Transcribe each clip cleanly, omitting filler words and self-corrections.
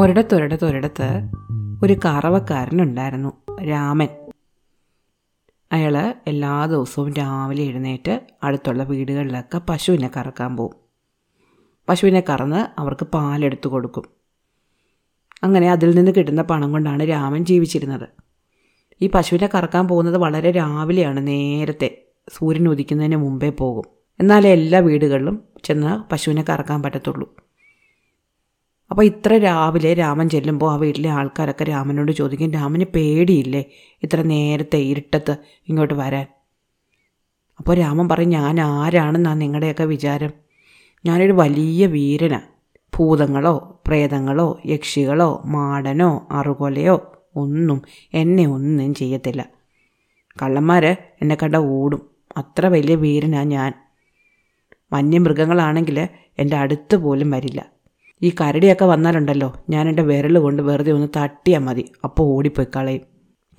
ഒരിടത്തൊരിടത്ത് ഒരു കറവക്കാരനുണ്ടായിരുന്നു, രാമൻ. അയാൾ എല്ലാ ദിവസവും രാവിലെ എഴുന്നേറ്റ് അടുത്തുള്ള വീടുകളിലൊക്കെ പശുവിനെ കറക്കാൻ പോവും. പശുവിനെ കറന്ന് അവർക്ക് പാലെടുത്തു കൊടുക്കും. അങ്ങനെ അതിൽ നിന്ന് കിട്ടുന്ന പണം കൊണ്ടാണ് രാമൻ ജീവിച്ചിരുന്നത്. ഈ പശുവിനെ കറക്കാൻ പോകുന്നത് വളരെ രാവിലെയാണ്, നേരത്തെ സൂര്യൻ ഉദിക്കുന്നതിന് മുമ്പേ പോകും. എന്നാലേ എല്ലാ വീടുകളിലും ചെന്ന് പശുവിനെ കറക്കാൻ പറ്റത്തുള്ളൂ. അപ്പോൾ ഇത്ര രാവിലെ രാമൻ ചെല്ലുമ്പോൾ ആ വീട്ടിലെ ആൾക്കാരൊക്കെ രാമനോട് ചോദിക്കും, രാമന് പേടിയില്ലേ ഇത്ര നേരത്തെ ഇരുട്ടത്ത് ഇങ്ങോട്ട് വരാൻ? അപ്പോൾ രാമൻ പറയും, ഞാൻ ആരാണെന്നാണ് നിങ്ങളുടെയൊക്കെ വിചാരം? ഞാനൊരു വലിയ വീരനാണ്. ഭൂതങ്ങളോ പ്രേതങ്ങളോ യക്ഷികളോ മാടനോ അറുകൊലയോ ഒന്നും എന്നെ ഒന്നും ചെയ്യത്തില്ല. കള്ളന്മാർ എന്നെ കണ്ട ഓടും, അത്ര വലിയ വീരനാണ് ഞാൻ. വന്യമൃഗങ്ങളാണെങ്കിൽ എൻ്റെ അടുത്ത് പോലും വരില്ല. ഈ കരടിയൊക്കെ വന്നാലുണ്ടല്ലോ, ഞാൻ എൻ്റെ വിരൽ കൊണ്ട് വെറുതെ ഒന്ന് തട്ടിയാൽ മതി, അപ്പോൾ ഓടിപ്പോയി കളയും.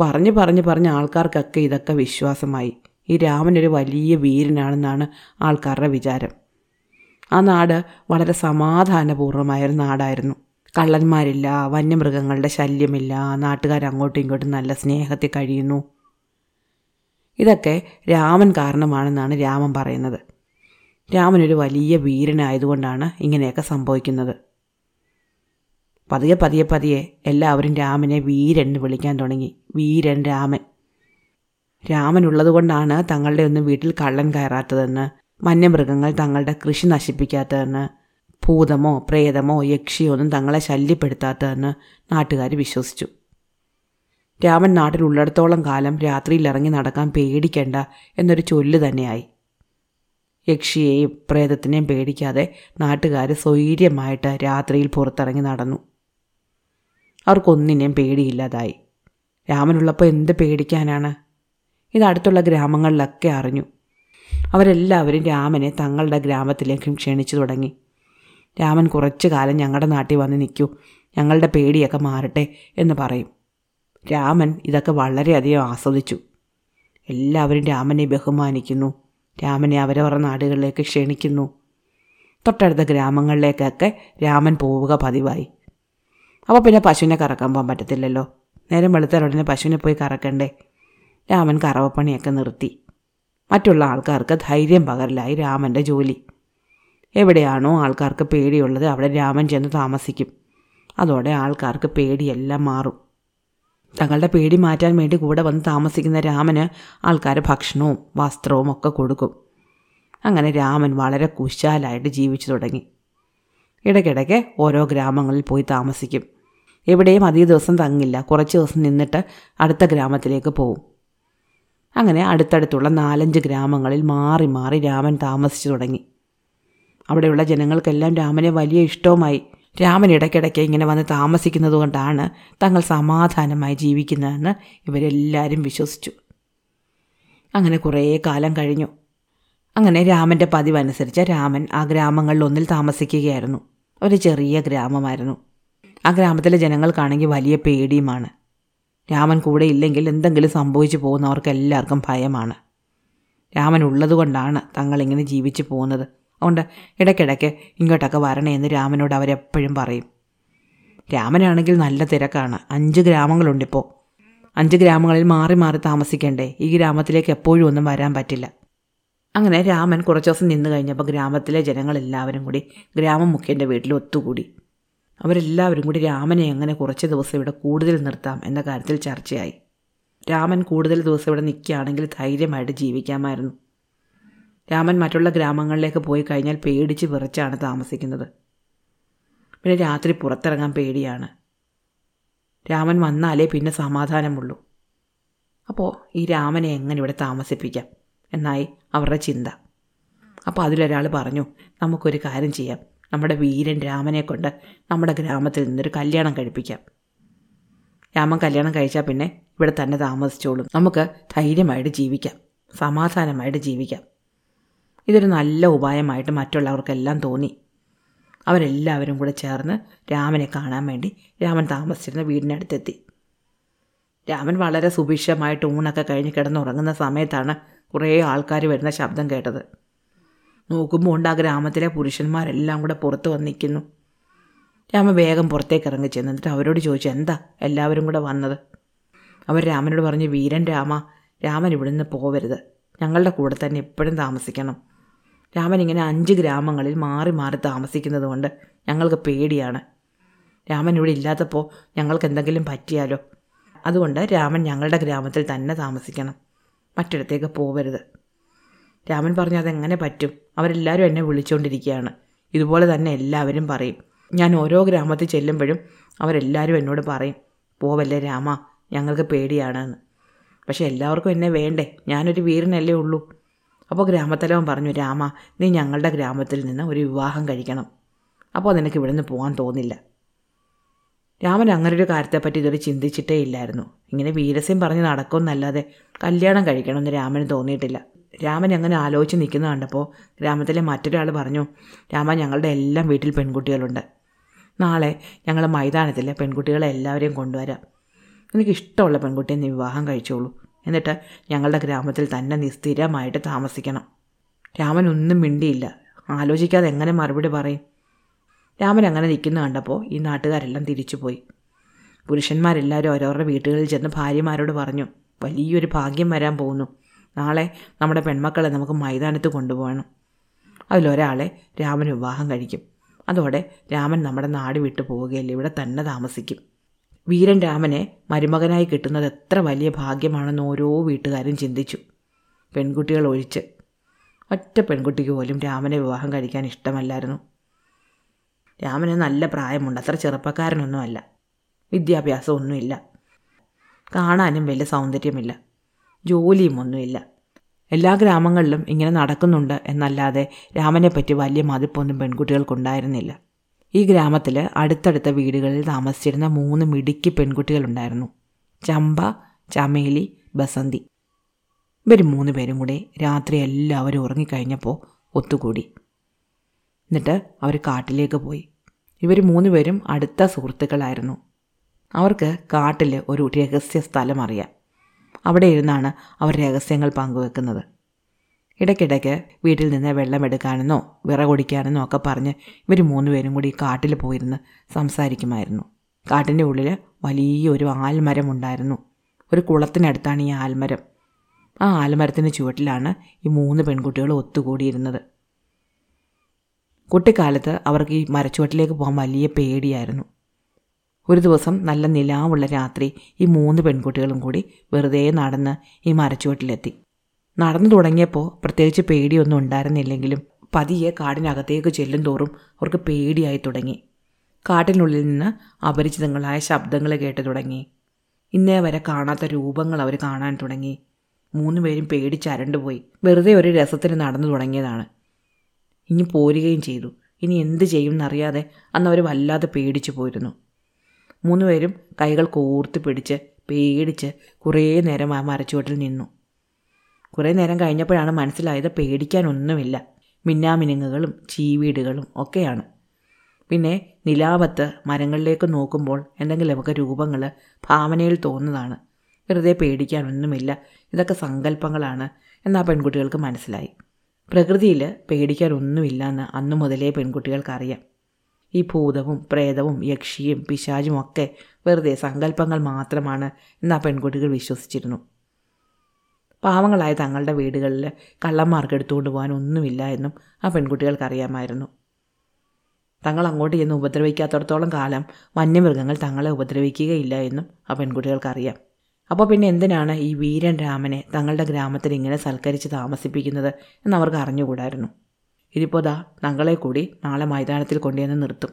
പറഞ്ഞ് പറഞ്ഞ് പറഞ്ഞ് ആൾക്കാർക്കൊക്കെ ഇതൊക്കെ വിശ്വാസമായി. ഈ രാമനൊരു വലിയ വീരനാണെന്നാണ് ആൾക്കാരുടെ വിചാരം. ആ നാട് വളരെ സമാധാനപൂർവ്വമായൊരു നാടായിരുന്നു. കള്ളന്മാരില്ല, വന്യമൃഗങ്ങളുടെ ശല്യമില്ല, നാട്ടുകാരങ്ങോട്ടും ഇങ്ങോട്ടും നല്ല സ്നേഹത്തിൽ കഴിയുന്നു. ഇതൊക്കെ രാമൻ കാരണമാണെന്നാണ് രാമൻ പറയുന്നത്. രാമനൊരു വലിയ വീരനായതുകൊണ്ടാണ് ഇങ്ങനെയൊക്കെ സംഭവിക്കുന്നത്. പതിയെ എല്ലാവരും രാമനെ വീരൻ എന്ന് വിളിക്കാൻ തുടങ്ങി. വീരൻ രാമൻ. രാമനുള്ളതുകൊണ്ടാണ് തങ്ങളുടെ ഒന്നും വീട്ടിൽ കള്ളൻ കയറാത്തതെന്ന്, വന്യമൃഗങ്ങൾ തങ്ങളുടെ കൃഷി നശിപ്പിക്കാത്തതെന്ന്, ഭൂതമോ പ്രേതമോ യക്ഷിയോ ഒന്നും തങ്ങളെ ശല്യപ്പെടുത്താത്തതെന്ന് നാട്ടുകാർ വിശ്വസിച്ചു. രാമൻ നാട്ടിലുള്ളിടത്തോളം കാലം രാത്രിയിൽ ഇറങ്ങി നടക്കാൻ പേടിക്കേണ്ട എന്നൊരു ചൊല്ല് തന്നെയായി. യക്ഷിയെയും പ്രേതത്തിനെയും പേടിക്കാതെ നാട്ടുകാർ സ്വൈര്യമായിട്ട് രാത്രിയിൽ പുറത്തിറങ്ങി നടന്നു. അവർക്കൊന്നിനെയും പേടിയില്ലാതായി. രാമനുള്ളപ്പോൾ എന്ത് പേടിക്കാനാണ്? ഇത് അടുത്തുള്ള ഗ്രാമങ്ങളിലൊക്കെ അറിഞ്ഞു. അവരെല്ലാവരും രാമനെ തങ്ങളുടെ ഗ്രാമത്തിലേക്കും ക്ഷണിച്ചു തുടങ്ങി. രാമൻ കുറച്ചു കാലം ഞങ്ങളുടെ നാട്ടിൽ വന്ന് നിൽക്കൂ, ഞങ്ങളുടെ പേടിയൊക്കെ മാറട്ടെ എന്ന് പറയും. രാമൻ ഇതൊക്കെ വളരെയധികം ആസ്വദിച്ചു. എല്ലാവരും രാമനെ ബഹുമാനിക്കുന്നു, രാമനെ അവരവരുടെ നാടുകളിലേക്ക് ക്ഷണിക്കുന്നു. തൊട്ടടുത്ത ഗ്രാമങ്ങളിലേക്കൊക്കെ രാമൻ പോവുക പതിവായി. അപ്പോൾ പിന്നെ പശുവിനെ കറക്കാൻ പോകാൻ പറ്റത്തില്ലല്ലോ, നേരം വെളുത്തരുടനെ പശുവിനെ പോയി കറക്കണ്ടേ. രാമൻ കറവപ്പണിയൊക്കെ നിർത്തി. മറ്റുള്ള ആൾക്കാർക്ക് ധൈര്യം പകരലായി രാമൻ്റെ ജോലി. എവിടെയാണോ ആൾക്കാർക്ക് പേടിയുള്ളത് അവിടെ രാമൻ ചെന്ന് താമസിക്കും. അതോടെ ആൾക്കാർക്ക് പേടിയെല്ലാം മാറും. തങ്ങളുടെ പേടി മാറ്റാൻ വേണ്ടി കൂടെ വന്ന് താമസിക്കുന്ന രാമന് ആൾക്കാർ ഭക്ഷണവും വസ്ത്രവും ഒക്കെ കൊടുക്കും. അങ്ങനെ രാമൻ വളരെ കുശാലായിട്ട് ജീവിച്ചു തുടങ്ങി. ഇടയ്ക്കിടയ്ക്ക് ഓരോ ഗ്രാമങ്ങളിൽ പോയി താമസിക്കും. എവിടെയും അധിക ദിവസം തങ്ങില്ല, കുറച്ച് ദിവസം നിന്നിട്ട് അടുത്ത ഗ്രാമത്തിലേക്ക് പോവും. അങ്ങനെ അടുത്തടുത്തുള്ള 4-5 ഗ്രാമങ്ങളിൽ മാറി മാറി രാമൻ താമസിച്ചു തുടങ്ങി. അവിടെയുള്ള ജനങ്ങൾക്കെല്ലാം രാമനെ വലിയ ഇഷ്ടവുമായി. രാമൻ ഇടയ്ക്കിടയ്ക്ക് ഇങ്ങനെ വന്ന് താമസിക്കുന്നത് കൊണ്ടാണ് തങ്ങൾ സമാധാനമായി ജീവിക്കുന്നതെന്ന് ഇവരെല്ലാവരും വിശ്വസിച്ചു. അങ്ങനെ കുറേ കാലം കഴിഞ്ഞു. അങ്ങനെ രാമൻ്റെ പതിവനുസരിച്ച് രാമൻ ആ ഗ്രാമങ്ങളിലൊന്നിൽ താമസിക്കുകയായിരുന്നു. ഒരു ചെറിയ ഗ്രാമമായിരുന്നു. ആ ഗ്രാമത്തിലെ ജനങ്ങൾക്കാണെങ്കിൽ വലിയ പേടിയുമാണ്. രാമൻ കൂടെ ഇല്ലെങ്കിൽ എന്തെങ്കിലും സംഭവിച്ചു പോകുന്നവർക്ക് എല്ലാവർക്കും ഭയമാണ്. രാമൻ ഉള്ളതുകൊണ്ടാണ് തങ്ങളിങ്ങനെ ജീവിച്ചു പോകുന്നത്. അതുകൊണ്ട് ഇടയ്ക്കിടയ്ക്ക് ഇങ്ങോട്ടൊക്കെ വരണേന്ന് രാമനോട് അവരെപ്പോഴും പറയും. രാമനാണെങ്കിൽ നല്ല തിരക്കാണ്. 5 ഗ്രാമങ്ങളുണ്ടിപ്പോൾ. 5 ഗ്രാമങ്ങളിൽ മാറി മാറി താമസിക്കേണ്ടേ, ഈ ഗ്രാമത്തിലേക്ക് എപ്പോഴും ഒന്നും വരാൻ പറ്റില്ല. അങ്ങനെ രാമൻ കുറച്ച് ദിവസം നിന്ന് കഴിഞ്ഞപ്പോൾ ഗ്രാമത്തിലെ ജനങ്ങളെല്ലാവരും കൂടി ഗ്രാമമുഖ്യൻ്റെ വീട്ടിൽ ഒത്തുകൂടി. അവരെല്ലാവരും കൂടി രാമനെ എങ്ങനെ കുറച്ച് ദിവസം ഇവിടെ കൂടുതൽ നിർത്താം എന്ന കാര്യത്തിൽ ചർച്ചയായി. രാമൻ കൂടുതൽ ദിവസം ഇവിടെ നിൽക്കുകയാണെങ്കിൽ ധൈര്യമായിട്ട് ജീവിക്കാമായിരുന്നു. രാമൻ മറ്റുള്ള ഗ്രാമങ്ങളിലേക്ക് പോയി കഴിഞ്ഞാൽ പേടിച്ച് വിറച്ചാണ് താമസിക്കുന്നത്. പിന്നെ രാത്രി പുറത്തിറങ്ങാൻ പേടിയാണ്. രാമൻ വന്നാലേ പിന്നെ സമാധാനമുള്ളൂ. അപ്പോൾ ഈ രാമനെ എങ്ങനെ ഇവിടെ താമസിപ്പിക്കാം എന്നായി അവരുടെ ചിന്ത. അപ്പോൾ അതിലൊരാൾ പറഞ്ഞു, നമുക്കൊരു കാര്യം ചെയ്യാം, നമ്മുടെ വീരൻ രാമനെ കൊണ്ട് നമ്മുടെ ഗ്രാമത്തിൽ നിന്നൊരു കല്യാണം കഴിപ്പിക്കാം. രാമൻ കല്യാണം കഴിച്ചാൽ പിന്നെ ഇവിടെ തന്നെ താമസിച്ചോളും. നമുക്ക് ധൈര്യമായിട്ട് ജീവിക്കാം, സമാധാനമായിട്ട് ജീവിക്കാം. ഇതൊരു നല്ല ഉപായമായിട്ട് മറ്റുള്ളവർക്കെല്ലാം തോന്നി. അവരെല്ലാവരും കൂടെ ചേർന്ന് രാമനെ കാണാൻ വേണ്ടി രാമൻ താമസിച്ചിരുന്ന വീടിനടുത്തെത്തി. രാമൻ വളരെ സുഭിക്ഷമായിട്ട് ഊണൊക്കെ കഴിഞ്ഞ് കിടന്നുറങ്ങുന്ന സമയത്താണ് കുറേ ആൾക്കാർ വരുന്ന ശബ്ദം കേട്ടത്. നോക്കുമ്പോൾ ഉണ്ട് ആ ഗ്രാമത്തിലെ പുരുഷന്മാരെല്ലാം കൂടെ പുറത്ത് വന്നിരിക്കുന്നു. രാമ വേഗം പുറത്തേക്ക് ഇറങ്ങി ചെന്നിട്ട് അവരോട് ചോദിച്ചു, എന്താ എല്ലാവരും കൂടെ വന്നത്? അവർ രാമനോട് പറഞ്ഞു, വീരൻ രാമ, രാമൻ ഇവിടെ നിന്ന് പോവരുത്, ഞങ്ങളുടെ കൂടെ തന്നെ എപ്പോഴും താമസിക്കണം. രാമൻ ഇങ്ങനെ 5 ഗ്രാമങ്ങളിൽ മാറി മാറി താമസിക്കുന്നത് കൊണ്ട് ഞങ്ങൾക്ക് പേടിയാണ്. രാമൻ ഇവിടെ ഇല്ലാത്തപ്പോൾ ഞങ്ങൾക്ക് എന്തെങ്കിലും പറ്റിയാലോ? അതുകൊണ്ട് രാമൻ ഞങ്ങളുടെ ഗ്രാമത്തിൽ തന്നെ താമസിക്കണം, മറ്റിടത്തേക്ക് പോവരുത്. രാമൻ പറഞ്ഞു, അതെങ്ങനെ പറ്റും? അവരെല്ലാവരും എന്നെ വിളിച്ചുകൊണ്ടിരിക്കുകയാണ്. ഇതുപോലെ തന്നെ എല്ലാവരും പറയും. ഞാൻ ഓരോ ഗ്രാമത്തിൽ ചെല്ലുമ്പോഴും അവരെല്ലാവരും എന്നോട് പറയും, പോവല്ലേ രാമ, ഞങ്ങൾക്ക് പേടിയാണെന്ന്. പക്ഷേ എല്ലാവർക്കും എന്നെ വേണ്ടേ? ഞാനൊരു വീരനല്ലേ ഉള്ളൂ. അപ്പോൾ ഗ്രാമത്തലവൻ പറഞ്ഞു, രാമ, നീ ഞങ്ങളുടെ ഗ്രാമത്തിൽ നിന്ന് ഒരു വിവാഹം കഴിക്കണം, അപ്പോൾ നിനക്ക് ഇവിടുന്ന് പോകാൻ തോന്നില്ല. രാമൻ അങ്ങനൊരു കാര്യത്തെപ്പറ്റി ഇതുവരെ ചിന്തിച്ചിട്ടേ ഇല്ലായിരുന്നു. ഇങ്ങനെ വീരസ്യം പറഞ്ഞ് നടക്കുമെന്നല്ലാതെ കല്യാണം കഴിക്കണമെന്ന് രാമന് തോന്നിയിട്ടില്ല. രാമൻ അങ്ങനെ ആലോചിച്ച് നിൽക്കുന്ന കണ്ടപ്പോൾ ഗ്രാമത്തിലെ മറ്റൊരാൾ പറഞ്ഞു, രാമ, ഞങ്ങളുടെ എല്ലാം വീട്ടിൽ പെൺകുട്ടികളുണ്ട്, നാളെ ഞങ്ങൾ മൈതാനത്തിലെ പെൺകുട്ടികളെ എല്ലാവരെയും കൊണ്ടുവരാം. എനിക്കിഷ്ടമുള്ള പെൺകുട്ടിയെ നീ വിവാഹം കഴിച്ചോളൂ, എന്നിട്ട് ഞങ്ങളുടെ ഗ്രാമത്തിൽ തന്നെ നീ സ്ഥിരമായിട്ട് താമസിക്കണം. രാമൻ ഒന്നും മിണ്ടിയില്ല, ആലോചിക്കാതെ എങ്ങനെ മറുപടി പറയും? രാമൻ അങ്ങനെ നിൽക്കുന്ന കണ്ടപ്പോൾ ഈ നാട്ടുകാരെല്ലാം തിരിച്ചുപോയി. പുരുഷന്മാരെല്ലാവരും ഓരോരുടെ വീടുകളിൽ ചെന്ന് ഭാര്യമാരോട് പറഞ്ഞു, വലിയൊരു ഭാഗ്യം വരാൻ പോകുന്നു, നാളെ നമ്മുടെ പെൺമക്കളെ നമുക്ക് മൈതാനത്ത് കൊണ്ടുപോകണം, അതിലൊരാളെ രാമൻ വിവാഹം കഴിക്കും, അതോടെ രാമൻ നമ്മുടെ നാട് വിട്ടു പോവുകയില്ല, ഇവിടെ തന്നെ താമസിക്കും. വീരൻ രാമനെ മരുമകനായി കിട്ടുന്നത് എത്ര വലിയ ഭാഗ്യമാണെന്ന് ഓരോ വീട്ടുകാരും ചിന്തിച്ചു, പെൺകുട്ടികൾ ഒഴിച്ച്. ഒറ്റ പെൺകുട്ടിക്ക് പോലും രാമനെ വിവാഹം കഴിക്കാൻ ഇഷ്ടമല്ലായിരുന്നു. രാമന് നല്ല പ്രായമുണ്ട്, അത്ര ചെറുപ്പക്കാരനൊന്നുമല്ല, വിദ്യാഭ്യാസം ഒന്നുമില്ല, കാണാനും വലിയ സൗന്ദര്യമില്ല, ജോലിയും ഒന്നുമില്ല. എല്ലാ ഗ്രാമങ്ങളിലും ഇങ്ങനെ നടക്കുന്നുണ്ട് എന്നല്ലാതെ രാമനെപ്പറ്റി വലിയ മതിപ്പൊന്നും പെൺകുട്ടികൾക്കുണ്ടായിരുന്നില്ല. ഈ ഗ്രാമത്തിൽ അടുത്തടുത്ത വീടുകളിൽ താമസിച്ചിരുന്ന 3 മിടുക്കി പെൺകുട്ടികളുണ്ടായിരുന്നു, ചമ്പ, ചമേലി, ബസന്തി. ഇവർ 3 പേരും കൂടി രാത്രി എല്ലാവരും ഉറങ്ങിക്കഴിഞ്ഞപ്പോൾ ഒത്തുകൂടി. എന്നിട്ട് അവർ കാട്ടിലേക്ക് പോയി. ഇവർ 3 പേരും അടുത്ത സുഹൃത്തുക്കളായിരുന്നു. അവർക്ക് കാട്ടിൽ ഒരു രഹസ്യ സ്ഥലം അറിയാം, അവിടെ ഇരുന്നാണ് അവർ രഹസ്യങ്ങൾ പങ്കുവെക്കുന്നത്. ഇടയ്ക്കിടയ്ക്ക് വീട്ടിൽ നിന്ന് വെള്ളമെടുക്കാനെന്നോ വിറകൊടിക്കാനെന്നോ ഒക്കെ പറഞ്ഞ് ഇവർ 3 പേരും കൂടി കാട്ടിൽ പോയിരുന്ന് സംസാരിക്കുമായിരുന്നു. കാട്ടിൻ്റെ ഉള്ളിൽ വലിയൊരു ആൽമരം ഉണ്ടായിരുന്നു. ഒരു കുളത്തിനടുത്താണ് ഈ ആൽമരം. ആ ആൽമരത്തിന് ചുവട്ടിലാണ് ഈ 3 പെൺകുട്ടികൾ ഒത്തുകൂടിയിരുന്നത്. കുട്ടിക്കാലത്ത് അവർക്ക് ഈ മരച്ചുവട്ടിലേക്ക് പോകാൻ വലിയ പേടിയായിരുന്നു. ഒരു ദിവസം നല്ല നിലാവുള്ള രാത്രി ഈ 3 പെൺകുട്ടികളും കൂടി വെറുതെ നടന്ന് ഈ മരച്ചുവട്ടിലെത്തി. നടന്നു തുടങ്ങിയപ്പോൾ പ്രത്യേകിച്ച് പേടിയൊന്നും ഉണ്ടായിരുന്നില്ലെങ്കിലും പതിയെ കാടിനകത്തേക്ക് ചെല്ലും തോറും അവർക്ക് പേടിയായി തുടങ്ങി. കാട്ടിനുള്ളിൽ നിന്ന് അപരിചിതങ്ങളായ ശബ്ദങ്ങൾ കേട്ട് തുടങ്ങി. ഇന്നേ വരെ കാണാത്ത രൂപങ്ങൾ അവർ കാണാൻ തുടങ്ങി. 3 പേരും പേടിച്ചരണ്ടുപോയി. വെറുതെ ഒരു രസത്തിന് നടന്നു തുടങ്ങിയതാണ്. ഇനി പോരുകയും ചെയ്തു. ഇനി എന്ത് ചെയ്യും എന്നറിയാതെ അന്നവർ വല്ലാതെ പേടിച്ചു പോയിരുന്നു. 3 പേരും കൈകൾ കോർത്ത് പിടിച്ച് പേടിച്ച് കുറേ നേരം ആ മരച്ചുവട്ടിൽ നിന്നു. കുറേ നേരം കഴിഞ്ഞപ്പോഴാണ് മനസ്സിലായത് പേടിക്കാനൊന്നുമില്ല, മിന്നാമിനുങ്ങുകളും ചീവീടുകളും ഒക്കെയാണ്. പിന്നെ നിലാവത്ത് മരങ്ങളിലേക്ക് നോക്കുമ്പോൾ എന്തെങ്കിലുമൊക്കെ രൂപങ്ങൾ ഭാവനയിൽ തോന്നുന്നതാണ്, വെറുതെ പേടിക്കാനൊന്നുമില്ല, ഇതൊക്കെ സങ്കല്പങ്ങളാണ് എന്ന് ആ പെൺകുട്ടികൾക്ക് മനസ്സിലായി. പ്രകൃതിയിൽ പേടിക്കാനൊന്നുമില്ല എന്ന് അന്നു മുതലേ പെൺകുട്ടികൾക്കറിയാം. ഈ ഭൂതവും പ്രേതവും യക്ഷിയും പിശാചും ഒക്കെ വെറുതെ സങ്കല്പങ്ങൾ മാത്രമാണ് എന്ന് ആ പെൺകുട്ടികൾ വിശ്വസിച്ചിരുന്നു. പാവങ്ങളായ തങ്ങളുടെ വീടുകളിൽ കള്ളന്മാർക്ക് എടുത്തുകൊണ്ട് പോകാൻ ഒന്നുമില്ല എന്നും ആ പെൺകുട്ടികൾക്കറിയാമായിരുന്നു. തങ്ങൾ അങ്ങോട്ട് ചെന്ന് ഉപദ്രവിക്കാത്തടത്തോളം കാലം വന്യമൃഗങ്ങൾ തങ്ങളെ ഉപദ്രവിക്കുകയില്ല എന്നും ആ പെൺകുട്ടികൾക്കറിയാം. അപ്പോൾ പിന്നെ എന്തിനാണ് ഈ വീരൻ രാമനെ തങ്ങളുടെ ഗ്രാമത്തിൽ ഇങ്ങനെ സൽക്കരിച്ച് താമസിപ്പിക്കുന്നത് എന്നവർക്ക് അറിഞ്ഞുകൂടായിരുന്നു. ഇതിപ്പോൾ ദാ തങ്ങളെ കൂടി നാളെ മൈതാനത്തിൽ കൊണ്ടുവന്ന് നിർത്തും.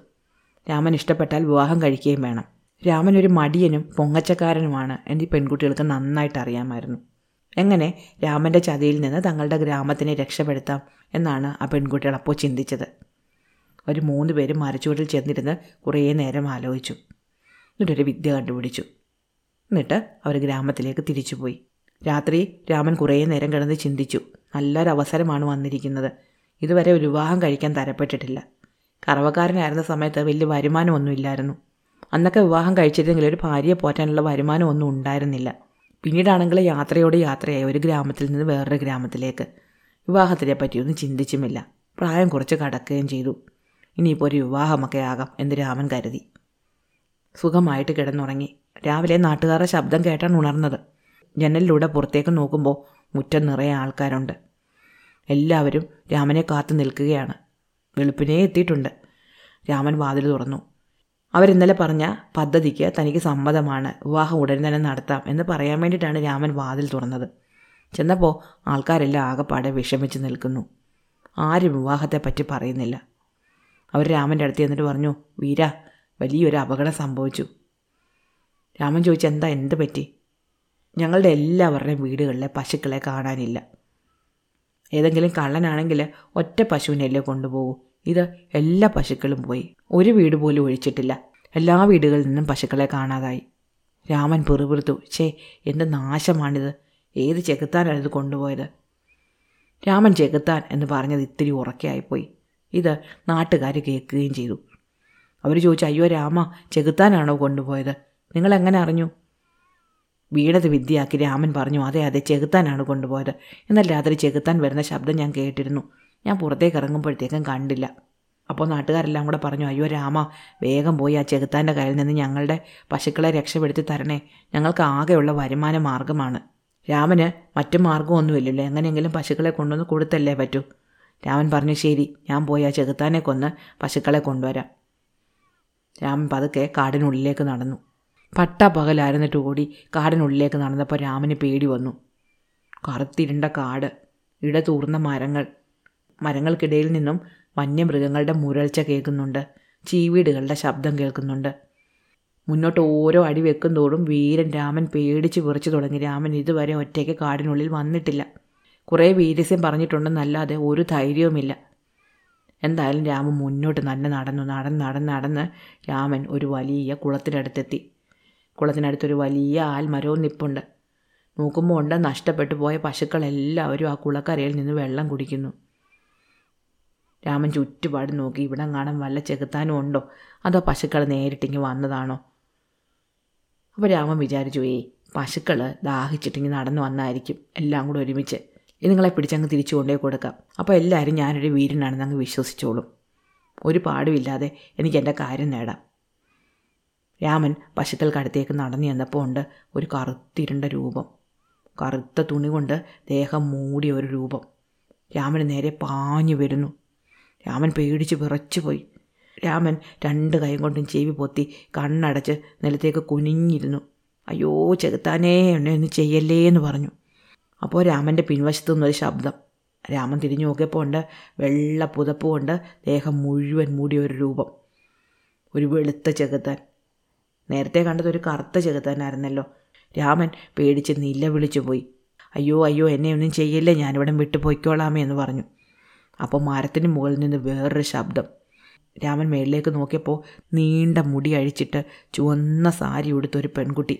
രാമൻ ഇഷ്ടപ്പെട്ടാൽ വിവാഹം കഴിക്കുകയും വേണം. രാമൻ ഒരു മടിയനും പൊങ്ങച്ചക്കാരനുമാണ് എന്നീ പെൺകുട്ടികൾക്ക് നന്നായിട്ട് അറിയാമായിരുന്നു. എങ്ങനെ രാമൻ്റെ ചതിയിൽ നിന്ന് തങ്ങളുടെ ഗ്രാമത്തിനെ രക്ഷപ്പെടുത്താം എന്നാണ് ആ പെൺകുട്ടികൾ അപ്പോൾ ചിന്തിച്ചത്. അവർ 3 പേരും മരച്ചുവട്ടിൽ ചെന്നിരുന്ന് കുറേ നേരം ആലോചിച്ചു. എന്നിട്ടൊരു വിദ്യ കണ്ടുപിടിച്ചു. എന്നിട്ട് അവർ ഗ്രാമത്തിലേക്ക് തിരിച്ചുപോയി. രാത്രി രാമൻ കുറേ നേരം കിടന്ന് ചിന്തിച്ചു. നല്ലൊരവസരമാണ് വന്നിരിക്കുന്നത്. ഇതുവരെ ഒരു വിവാഹം കഴിക്കാൻ തരപ്പെട്ടിട്ടില്ല. കറവക്കാരനായിരുന്ന സമയത്ത് വലിയ വരുമാനമൊന്നും ഇല്ലായിരുന്നു. അന്നൊക്കെ വിവാഹം കഴിച്ചിരുന്നെങ്കിൽ ഒരു ഭാര്യയെ പോറ്റാനുള്ള വരുമാനമൊന്നും ഉണ്ടായിരുന്നില്ല. പിന്നീടാണെങ്കിൽ യാത്രയോട് യാത്രയായി ഒരു ഗ്രാമത്തിൽ നിന്ന് വേറൊരു ഗ്രാമത്തിലേക്ക്. വിവാഹത്തിനെ പറ്റിയൊന്നും ചിന്തിച്ചുമില്ല. പ്രായം കുറച്ച് കടക്കുകയും ചെയ്തു. ഇനിയിപ്പോൾ ഒരു വിവാഹമൊക്കെ ആകാം എന്ന് രാമൻ കരുതി. സുഖമായിട്ട് കിടന്നുറങ്ങി. രാവിലെ നാട്ടുകാരുടെ ശബ്ദം കേട്ടാണ് ഉണർന്നത്. ജനലിലൂടെ പുറത്തേക്ക് നോക്കുമ്പോൾ മുറ്റം നിറയെ ആൾക്കാരുണ്ട്. എല്ലാവരും രാമനെ കാത്തു നിൽക്കുകയാണ്. വെളുപ്പിനെ എത്തിയിട്ടുണ്ട്. രാമൻ വാതിൽ തുറന്നു. അവരിന്നലെ പറഞ്ഞ പദ്ധതിക്ക് തനിക്ക് സമ്മതമാണ്, വിവാഹം ഉടൻ തന്നെ നടത്താം എന്ന് പറയാൻ വേണ്ടിയിട്ടാണ് രാമൻ വാതിൽ തുറന്നത്. ചെന്നപ്പോൾ ആൾക്കാരെല്ലാം ആകെപ്പാടെ വിഷമിച്ച് നിൽക്കുന്നു. ആരും വിവാഹത്തെപ്പറ്റി പറയുന്നില്ല. അവർ രാമൻ്റെ അടുത്ത് എന്നിട്ട് പറഞ്ഞു, വീര, വലിയൊരു അപകടം സംഭവിച്ചു. രാമൻ ചോദിച്ചു, എന്ത് പറ്റി? ഞങ്ങളുടെ എല്ലാവരുടെയും വീടുകളിലെ പശുക്കളെ കാണാനില്ല. ഏതെങ്കിലും കള്ളനാണെങ്കിൽ ഒറ്റ പശുവിനെല്ലാം കൊണ്ടുപോകൂ. ഇത് എല്ലാ പശുക്കളും പോയി, ഒരു വീട് പോലും ഒഴിച്ചിട്ടില്ല. എല്ലാ വീടുകളിൽ നിന്നും പശുക്കളെ കാണാതായി. രാമൻ പെറുപിറുത്തു, എന്ത് നാശമാണിത്, ഏത് ചെകുത്താനാണ് ഇത് കൊണ്ടുപോയത്? രാമൻ ചെകുത്താൻ എന്ന് പറഞ്ഞത് ഇത്തിരി ഉറക്കെയായിപ്പോയി. ഇത് നാട്ടുകാർ കേൾക്കുകയും ചെയ്തു. അവർ ചോദിച്ചു, അയ്യോ രാമ, ചെകുത്താനാണോ കൊണ്ടുപോയത്? നിങ്ങളെങ്ങനെ അറിഞ്ഞു? വീണത് വിദ്യയാക്കി രാമൻ പറഞ്ഞു, അതെ ചെകുത്താനാണ് കൊണ്ടുപോയത്. എന്നാൽ രാത്രി ചെകുത്താൻ വരുന്ന ശബ്ദം ഞാൻ കേട്ടിരുന്നു. ഞാൻ പുറത്തേക്ക് ഇറങ്ങുമ്പോഴത്തേക്കും കണ്ടില്ല. അപ്പോൾ നാട്ടുകാരെല്ലാം കൂടെ പറഞ്ഞു, അയ്യോ രാമ, വേഗം പോയി ആ ചെകുത്താൻ്റെ കയ്യിൽ നിന്ന് ഞങ്ങളുടെ പശുക്കളെ രക്ഷപ്പെടുത്തി തരണേ. ഞങ്ങൾക്ക് ആകെയുള്ള വരുമാന മാർഗമാണ്. രാമന് മറ്റു മാർഗമൊന്നുമില്ലല്ലോ, എങ്ങനെയെങ്കിലും പശുക്കളെ കൊണ്ടുവന്ന് കൊടുത്തല്ലേ പറ്റൂ. രാമൻ പറഞ്ഞു, ശരി, ഞാൻ പോയി ആ ചെകുത്താനെ കൊന്ന് പശുക്കളെ കൊണ്ടുവരാം. രാമൻ പതുക്കെ കാടിനുള്ളിലേക്ക് നടന്നു. പട്ടാപ്പകലായിരുന്നിട്ട് ഓടി കാടിനുള്ളിലേക്ക് നടന്നപ്പോൾ രാമന് പേടി വന്നു. കറുത്തിരുണ്ട കാട്, ഇടതൂർന്ന മരങ്ങൾ, മരങ്ങൾക്കിടയിൽ നിന്നും വന്യമൃഗങ്ങളുടെ മുരൾച്ച കേൾക്കുന്നുണ്ട്. ചീവീടുകളുടെ ശബ്ദം കേൾക്കുന്നുണ്ട്. മുന്നോട്ട് ഓരോ അടി വെക്കും തോറും വീരൻ രാമൻ പേടിച്ച് വിറച്ചു തുടങ്ങി. രാമൻ ഇതുവരെ ഒറ്റയ്ക്ക് കാടിനുള്ളിൽ വന്നിട്ടില്ല. കുറേ വീരസ്യം പറഞ്ഞിട്ടുണ്ടെന്നല്ലാതെ ഒരു ധൈര്യവുമില്ല. എന്തായാലും രാമൻ മുന്നോട്ട് തന്നെ നടന്ന് രാമൻ ഒരു വലിയ കുളത്തിനടുത്തെത്തി. കുളത്തിനടുത്തൊരു വലിയ ആൽമരവും നിപ്പുണ്ട്. നോക്കുമ്പോൾ ഉണ്ട് നഷ്ടപ്പെട്ടു പോയ പശുക്കളെല്ലാവരും ആ കുളക്കരയിൽ നിന്ന് വെള്ളം കുടിക്കുന്നു. രാമൻ ചുറ്റുപാട് നോക്കി. ഇവിടെ കാണാൻ വല്ല ചെകുത്താനും ഉണ്ടോ, അതോ പശുക്കൾ നേരിട്ടിങ്ങി വന്നതാണോ? അപ്പോൾ രാമൻ വിചാരിച്ചു, പശുക്കൾ ദാഹിച്ചിട്ടിങ്ങി നടന്നു വന്നായിരിക്കും, എല്ലാം കൂടെ ഒരുമിച്ച്. ഇതുങ്ങളെ പിടിച്ചങ്ങ് തിരിച്ചു കൊണ്ടേ കൊടുക്കാം. അപ്പോൾ എല്ലാവരും ഞാനൊരു വീരനാണെന്ന് അങ്ങ് വിശ്വസിച്ചോളും. ഒരു പാടുമില്ലാതെ എനിക്ക് എൻ്റെ കാര്യം നേടാം. രാമൻ പശുക്കൾക്കടുത്തേക്ക് നടന്നു ചെന്നപ്പോൾ ഉണ്ട് ഒരു കറുത്തിരുണ്ട രൂപം. കറുത്ത തുണി കൊണ്ട് ദേഹം മൂടിയ ഒരു രൂപം രാമന് നേരെ പാഞ്ഞു വരുന്നു. രാമൻ പേടിച്ച് വിറച്ചുപോയി. രാമൻ രണ്ട് കൈ കൊണ്ടും ചെവി പൊത്തി കണ്ണടച്ച് നിലത്തേക്ക് കുനിഞ്ഞിരുന്നു. അയ്യോ ചെകുത്താനേ, എന്നെ ഒന്ന് ചെയ്യല്ലേ എന്ന് പറഞ്ഞു. അപ്പോൾ രാമൻ്റെ പിൻവശത്തു നിന്നൊരു ശബ്ദം. രാമൻ തിരിഞ്ഞു നോക്കിയപ്പോൾ ഉണ്ട് വെള്ള പുതപ്പ് കൊണ്ട് ദേഹം മുഴുവൻ മൂടിയ ഒരു രൂപം. ഒരു വെളുത്ത ചെകുത്താൻ. നേരത്തെ കണ്ടത് ഒരു കറുത്ത ചെകുത്താനായിരുന്നല്ലോ. രാമൻ പേടിച്ച് നിലവിളിച്ചു പോയി. അയ്യോ എന്നെയൊന്നും ചെയ്യല്ലേ, ഞാനിവിടെ വിട്ടുപോയിക്കോളാമേ എന്ന് പറഞ്ഞു. അപ്പോൾ മരത്തിന് മുകളിൽ നിന്ന് വേറൊരു ശബ്ദം. രാമൻ മേളിലേക്ക് നോക്കിയപ്പോൾ നീണ്ട മുടി അഴിച്ചിട്ട് ചുവന്ന സാരി ഉടുത്തൊരു പെൺകുട്ടി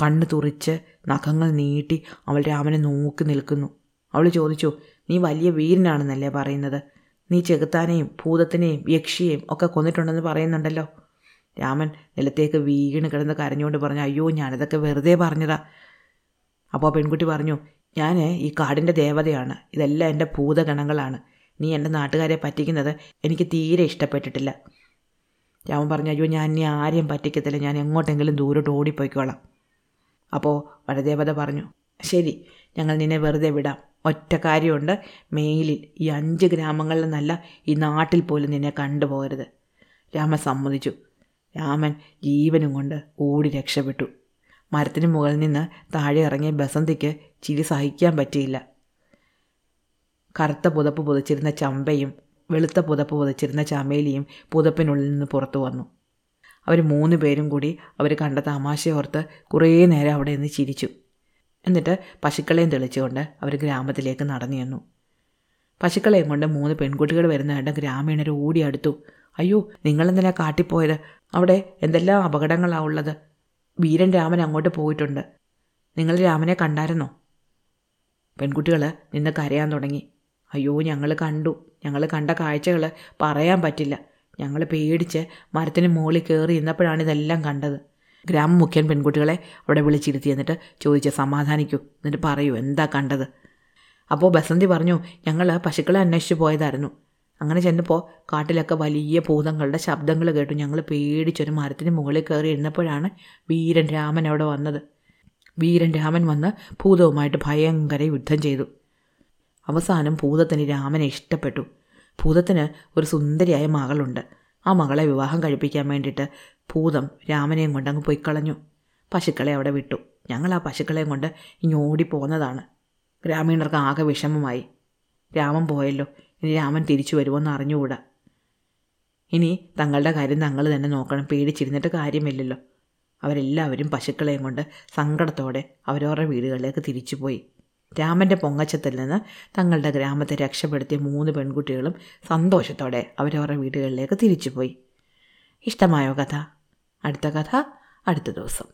കണ്ണ് തുറിച്ച് നഖങ്ങൾ നീട്ടി അവൾ രാമനെ നോക്കി നിൽക്കുന്നു. അവൾ ചോദിച്ചു, നീ വലിയ വീരനാണെന്നല്ലേ പറയുന്നത്? നീ ചെകുത്താനെയും ഭൂതത്തിനെയും യക്ഷിയെയും ഒക്കെ കൊന്നിട്ടുണ്ടെന്ന് പറയുന്നുണ്ടല്ലോ. രാമൻ നിലത്തേക്ക് വീണ് കിടന്ന് കരഞ്ഞുകൊണ്ട് പറഞ്ഞു, അയ്യോ ഞാനിതൊക്കെ വെറുതെ പറഞ്ഞതാ. അപ്പോൾ പെൺകുട്ടി പറഞ്ഞു, ഞാൻ ഈ കാടിൻ്റെ ദേവതയാണ്, ഇതെല്ലാം എൻ്റെ ഭൂതഗണങ്ങളാണ്. നീ എൻ്റെ നാട്ടുകാരെ പറ്റിക്കുന്നത് എനിക്ക് തീരെ ഇഷ്ടപ്പെട്ടിട്ടില്ല. രാമൻ പറഞ്ഞു, അയ്യോ ഞാൻ ഇനി ആരെയും പറ്റിക്കത്തില്ല, ഞാൻ എങ്ങോട്ടെങ്കിലും ദൂരോട്ട് ഓടിപ്പോയിക്കോളാം. അപ്പോൾ വനദേവത പറഞ്ഞു, ശരി, ഞങ്ങൾ നിന്നെ വെറുതെ വിടാം. ഒറ്റ കാര്യമുണ്ട്, മേലിൽ ഈ 5 ഗ്രാമങ്ങളിൽ നിന്നല്ല, ഈ നാട്ടിൽ പോലും നിന്നെ കണ്ടുപോകരുത്. രാമൻ സമ്മതിച്ചു. രാമൻ ജീവനും കൊണ്ട് ഓടി രക്ഷപ്പെട്ടു. മരത്തിന് മുകളിൽ നിന്ന് താഴെ ഇറങ്ങിയ ബസന്തിക്ക് ചിരി സഹിക്കാൻ പറ്റിയില്ല. കറുത്ത പുതപ്പ് പുതച്ചിരുന്ന ചമ്പയും വെളുത്ത പുതപ്പ് പുതച്ചിരുന്ന ചമേലിയും പുതപ്പിനുള്ളിൽ നിന്ന് പുറത്തു വന്നു. അവർ 3 പേരും കൂടി അവർ കണ്ട തമാശയോർത്ത് കുറേ നേരം അവിടെ നിന്ന് ചിരിച്ചു. എന്നിട്ട് പശുക്കളെയും തെളിച്ചുകൊണ്ട് അവർ ഗ്രാമത്തിലേക്ക് നടന്നു ചെന്നു. പശുക്കളെയും കൊണ്ട് 3 പെൺകുട്ടികൾ വരുന്നതായിട്ട് ഗ്രാമീണർ ഓടി അടുത്തു. അയ്യോ നിങ്ങളെന്തിനാ കാട്ടിപ്പോയത്? അവിടെ എന്തെല്ലാം അപകടങ്ങളാണ് ഉള്ളത്. വീരൻ രാമൻ അങ്ങോട്ട് പോയിട്ടുണ്ട്. നിങ്ങൾ രാമനെ കണ്ടായിരുന്നോ? പെൺകുട്ടികൾ നിന്ന് കരയാൻ തുടങ്ങി. അയ്യോ ഞങ്ങൾ കണ്ട കാഴ്ചകൾ പറയാൻ പറ്റില്ല. ഞങ്ങൾ പേടിച്ച് മരത്തിന് മുകളിൽ കയറി ഇന്നപ്പോഴാണ് ഇതെല്ലാം കണ്ടത്. ഗ്രാമമുഖ്യൻ പെൺകുട്ടികളെ അവിടെ വിളിച്ചിരുത്തി എന്നിട്ട് ചോദിച്ചു, സമാധാനിക്കൂ, എന്നിട്ട് പറയൂ എന്താ കണ്ടത്. അപ്പോൾ ബസന്തി പറഞ്ഞു, ഞങ്ങൾ പശുക്കളെ അന്വേഷിച്ച് പോയതായിരുന്നു. അങ്ങനെ ചെന്നപ്പോൾ കാട്ടിലൊക്കെ വലിയ ഭൂതങ്ങളുടെ ശബ്ദങ്ങൾ കേട്ടു. ഞങ്ങൾ പേടിച്ചൊരു മരത്തിന് മുകളിൽ കയറി ഇരുന്നപ്പോഴാണ് വീരൻ രാമൻ അവിടെ വന്നത്. വീരൻ രാമൻ വന്ന് ഭൂതവുമായിട്ട് ഭയങ്കര യുദ്ധം ചെയ്തു. അവസാനം ഭൂതത്തിന് രാമനെ ഇഷ്ടപ്പെട്ടു. ഭൂതത്തിന് ഒരു സുന്ദരിയായ മകളുണ്ട്. ആ മകളെ വിവാഹം കഴിപ്പിക്കാൻ വേണ്ടിയിട്ട് ഭൂതം രാമനെയും കൊണ്ട് അങ്ങ് പോയി കളഞ്ഞു. പശുക്കളെ അവിടെ വിട്ടു. ഞങ്ങൾ ആ പശുക്കളെയും കൊണ്ട് ഇങ്ങോടി പോന്നതാണ്. ഗ്രാമീണർക്ക് ആകെ വിഷമമായി. രാമൻ പോയല്ലോ, ഇനി രാമൻ തിരിച്ചു വരുമോയെന്ന് അറിഞ്ഞുകൂടാ. ഇനി തങ്ങളുടെ കാര്യം തങ്ങൾ തന്നെ നോക്കണം, പേടിച്ചിരുന്നിട്ട് കാര്യമില്ലല്ലോ. അവരെല്ലാവരും പശുക്കളെയും കൊണ്ട് സങ്കടത്തോടെ അവരവരുടെ വീടുകളിലേക്ക് തിരിച്ചുപോയി. രാമൻ്റെ പൊങ്ങച്ചത്തിൽ നിന്ന് തങ്ങളുടെ ഗ്രാമത്തെ രക്ഷപ്പെടുത്തിയ 3 പെൺകുട്ടികളും സന്തോഷത്തോടെ അവരവരുടെ വീടുകളിലേക്ക് തിരിച്ചുപോയി. ഇഷ്ടമായോ കഥ? അടുത്ത കഥ അടുത്ത ദിവസം.